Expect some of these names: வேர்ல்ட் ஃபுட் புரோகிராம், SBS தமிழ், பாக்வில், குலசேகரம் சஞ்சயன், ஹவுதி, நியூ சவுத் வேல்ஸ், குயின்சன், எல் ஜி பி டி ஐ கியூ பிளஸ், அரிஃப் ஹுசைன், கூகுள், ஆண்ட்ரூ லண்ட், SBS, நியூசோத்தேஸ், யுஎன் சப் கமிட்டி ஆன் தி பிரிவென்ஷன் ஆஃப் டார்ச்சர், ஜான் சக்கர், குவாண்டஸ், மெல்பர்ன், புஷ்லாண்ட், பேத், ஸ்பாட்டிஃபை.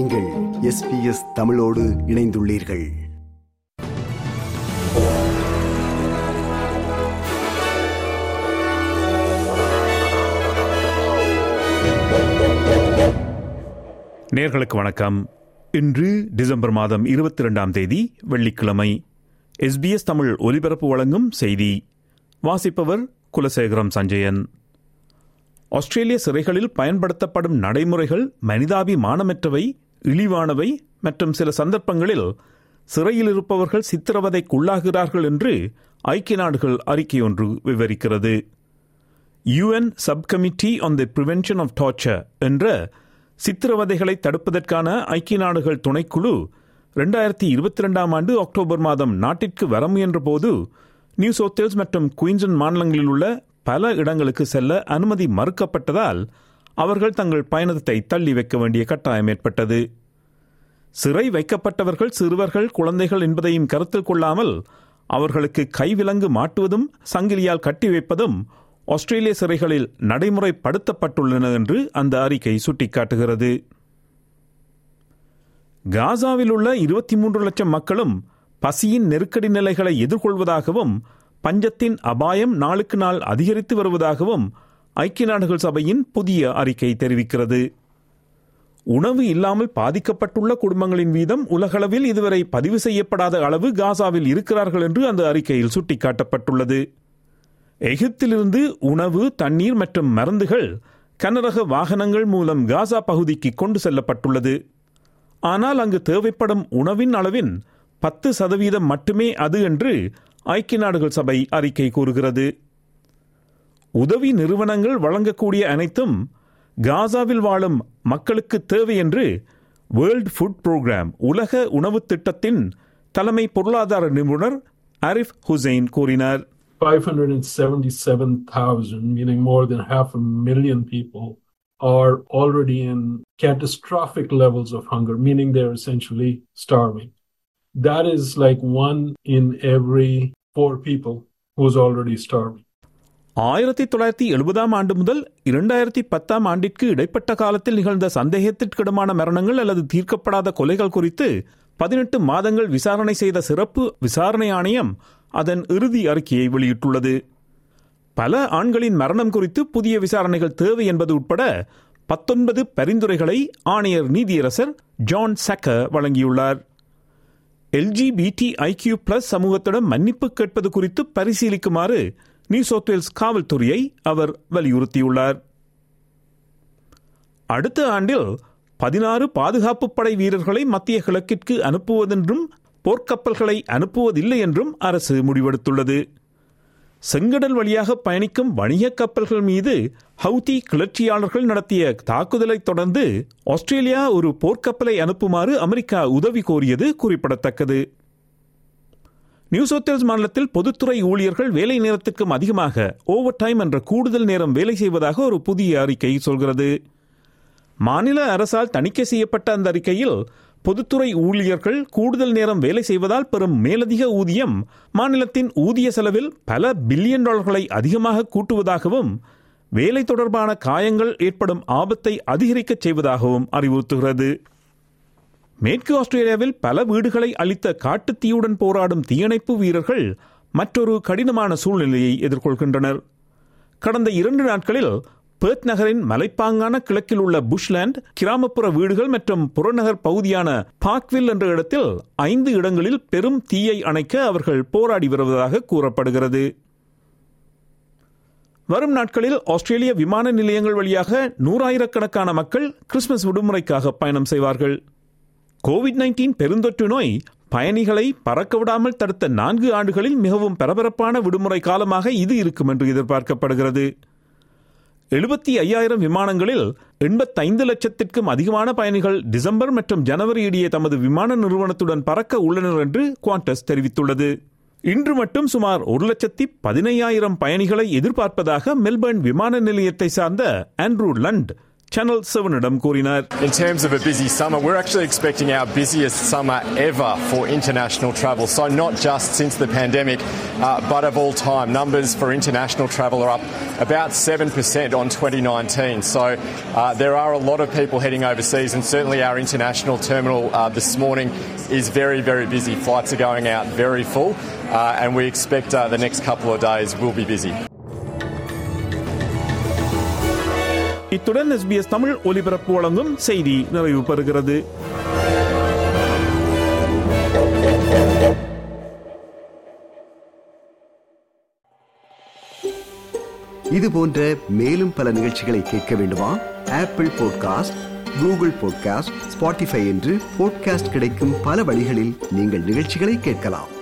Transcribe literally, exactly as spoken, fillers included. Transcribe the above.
நீங்கள் S B S தமிழோடு இணைந்துள்ளீர்கள். நேயர்களுக்கு வணக்கம். இன்று டிசம்பர் மாதம் இருபத்தி இரண்டாம் தேதி வெள்ளிக்கிழமை. எஸ் பி எஸ் தமிழ் ஒலிபரப்பு வழங்கும் செய்தி வாசிப்பவர் குலசேகரம் சஞ்சயன். ஆஸ்திரேலிய சிறைகளில் பயன்படுத்தப்படும் நடைமுறைகள் மனிதாபிமானமற்றவை, இழிவானவை மற்றும் சில சந்தர்ப்பங்களில் சிறையில் இருப்பவர்கள் சித்திரவதைக்குள்ளாகிறார்கள் என்று ஐக்கிய நாடுகள் அறிக்கை ஒன்று விவரிக்கிறது. யுஎன் சப் கமிட்டி ஆன் தி பிரிவென்ஷன் ஆஃப் டார்ச்சர் என்ற சித்திரவதைகளை தடுப்பதற்கான ஐக்கிய நாடுகள் துணைக்குழு ரெண்டாயிரத்தி இருபத்தி ரெண்டாம் ஆண்டு அக்டோபர் மாதம் நாட்டிற்கு வர முயன்ற போது நியூசோத்தேஸ் மற்றும் குயின்சன் மாநிலங்களில் உள்ள பல இடங்களுக்கு செல்ல அனுமதி மறுக்கப்பட்டதால் அவர்கள் தங்கள் பயணத்தை தள்ளி வைக்க வேண்டிய கட்டாயம் ஏற்பட்டது. சிறை வைக்கப்பட்டவர்கள் சிறுவர்கள், குழந்தைகள் என்பதையும் கருத்தில் கொள்ளாமல் அவர்களுக்கு கைவிலங்கு மாட்டுவதும் சங்கிலியால் கட்டி வைப்பதும் ஆஸ்திரேலிய சிறைகளில் நடைமுறைப்படுத்தப்பட்டுள்ளன என்று அந்த அறிக்கை சுட்டிக்காட்டுகிறது. காசாவில் உள்ள இருபத்தி மூன்று லட்சம் மக்களும் பசியின் நெருக்கடி நிலைகளை எதிர்கொள்வதாகவும் பஞ்சத்தின் அபாயம் நாளுக்கு நாள் அதிகரித்து வருவதாகவும் ஐக்கிய நாடுகள் சபையின் புதிய அறிக்கை தெரிவிக்கிறது. உணவு இல்லாமல் பாதிக்கப்பட்டுள்ள குடும்பங்களின் வீதம் உலகளவில் இதுவரை பதிவு செய்யப்படாத அளவு காசாவில் இருக்கிறார்கள் என்று அந்த அறிக்கையில் சுட்டிக்காட்டப்பட்டுள்ளது. எகிப்திலிருந்து உணவு, தண்ணீர் மற்றும் மருந்துகள் கனரக வாகனங்கள் மூலம் காசா பகுதிக்கு கொண்டு செல்லப்பட்டுள்ளது. ஆனால் அங்கு தேவைப்படும் உணவின் அளவின் பத்து சதவீதம் மட்டுமே அது என்று ஐக்கிய நாடுகள் சபை அறிக்கை கூறுகிறது. உதவி நிறுவனங்கள் வழங்கக்கூடிய அனைத்தும் காசாவில் வாழும் மக்களுக்கு தேவை என்று வேர்ல்ட் ஃபுட் புரோகிராம் உலக உணவு திட்டத்தின் தலைமை பொருளாதார நிபுணர் அரிஃப் ஹுசைன் கூறினார். five hundred seventy-seven thousand, meaning more than half a million people, are already in catastrophic levels of hunger, meaning they're essentially starving. That is like one in every four people who's already starving. ஆயிரத்தி தொள்ளாயிரத்தி எழுபதாம் ஆண்டு முதல் இரண்டாயிரத்தி பத்தாம் ஆண்டிற்கு இடைப்பட்ட காலத்தில் நிகழ்ந்த சந்தேகத்திற்கிடமான மரணங்கள் அல்லது தீர்க்கப்படாத கொலைகள் குறித்து பதினெட்டு மாதங்கள் விசாரணை செய்த சிறப்பு விசாரணை ஆணையம் அதன் இறுதி அறிக்கையை வெளியிட்டுள்ளது. பல ஆண்களின் மரணம் குறித்து புதிய விசாரணைகள் தேவை என்பது உட்பட பத்தொன்பது பரிந்துரைகளை ஆணையர் நீதியரசர் ஜான் சக்கர் வழங்கியுள்ளார். எல் ஜி பி டி ஐ கியூ பிளஸ் சமூகத்திடம் மன்னிப்பு கேட்பது குறித்து பரிசீலிக்குமாறு நியூ சவுத் வேல்ஸ் காவல்துறையை அவர் வலியுறுத்தியுள்ளார். அடுத்த ஆண்டில் பதினாறு பாதுகாப்பு படை வீரர்களை மத்திய கிழக்கிற்கு அனுப்புவதென்றும் போர்க்கப்பல்களை அனுப்புவதில்லை என்றும் அரசு முடிவெடுத்துள்ளது. செங்கடல் வழியாக பயணிக்கும் வணிக கப்பல்கள் மீது ஹவுதி கிளர்ச்சியாளர்கள் நடத்திய தாக்குதலை தொடர்ந்து ஆஸ்திரேலியா ஒரு போர்க்கப்பலை அனுப்புமாறு அமெரிக்கா உதவி கோரியது குறிப்பிடத்தக்கது. நியூசோத்தேஸ் மாநிலத்தில் பொதுத்துறை ஊழியர்கள் வேலை நேரத்துக்கும் அதிகமாக ஓவர் டைம் என்ற கூடுதல் நேரம் வேலை செய்வதாக ஒரு புதிய அறிக்கை சொல்கிறது. மாநில அரசால் தணிக்கை செய்யப்பட்ட அந்த அறிக்கையில் பொதுத்துறை ஊழியர்கள் கூடுதல் நேரம் வேலை செய்வதால் பெறும் மேலதிக ஊதியம் மாநிலத்தின் ஊதிய செலவில் பல பில்லியன் டாலர்களை அதிகமாக கூட்டுவதாகவும் வேலை தொடர்பான காயங்கள் ஏற்படும் ஆபத்தை அதிகரிக்க செய்வதாகவும் அறிவுறுத்துகிறது. மேற்கு ஆஸ்திரேலியாவில் பல வீடுகளை அளித்த காட்டுத்தீயுடன் போராடும் தீயணைப்பு வீரர்கள் மற்றொரு கடினமான சூழ்நிலையை எதிர்கொள்கின்றனர். கடந்த இரண்டு நாட்களில் பேத் நகரின் மலைப்பாங்கான கிழக்கில் உள்ள புஷ்லாண்ட் கிராமப்புற வீடுகள் மற்றும் புறநகர் பகுதியான பாக்வில் என்ற இடத்தில் ஐந்து இடங்களில் பெரும் தீயை அணைக்க அவர்கள் போராடி வருவதாக கூறப்படுகிறது. வரும் நாட்களில் ஆஸ்திரேலிய விமான நிலையங்கள் வழியாக நூறாயிரக்கணக்கான மக்கள் கிறிஸ்துமஸ் விடுமுறைக்காக பயணம் செய்வார்கள். கோவிட் நைன்டீன் பெருந்தொற்று நோய் பயணிகளை பறக்கவிடாமல் தடுத்த நான்கு ஆண்டுகளில் மிகவும் பரபரப்பான விடுமுறை காலமாக இது இருக்கும் என்று எதிர்பார்க்கப்படுகிறது. எழுபத்தி ஐயாயிரம் விமானங்களில் எண்பத்தைந்து லட்சத்திற்கும் அதிகமான பயணிகள் டிசம்பர் மற்றும் ஜனவரி இடையே தமது விமான நிறுவனத்துடன் பறக்க உள்ளனர் என்று குவாண்டஸ் தெரிவித்துள்ளது. இன்று மட்டும் சுமார் ஒரு லட்சத்தி பதினையாயிரம் பயணிகளை எதிர்பார்ப்பதாக மெல்பர்ன் விமான நிலையத்தை சார்ந்த ஆண்ட்ரூ லண்ட் Channel seven-இடம் கூறினார். In terms of a busy summer, we're actually expecting our busiest summer ever for international travel. So not just since the pandemic, uh, but of all time. Numbers for international travel are up about seven percent on twenty nineteen. So uh, there are a lot of people heading overseas, and certainly our international terminal uh, this morning is very, very busy. Flights are going out very full, uh, and we expect uh, the next couple of days will be busy. இத்துடன் S B S தமிழ் ஒலிபரப்பு வழங்கும் செய்தி நிறைவு பெறுகிறது. இது போன்ற மேலும் பல நிகழ்ச்சிகளை கேட்க வேண்டுமா? Apple podcast, கூகுள் podcast, ஸ்பாட்டிஃபை என்று பாட்காஸ்ட் கிடைக்கும் பல வழிகளில் நீங்கள் நிகழ்ச்சிகளை கேட்கலாம்.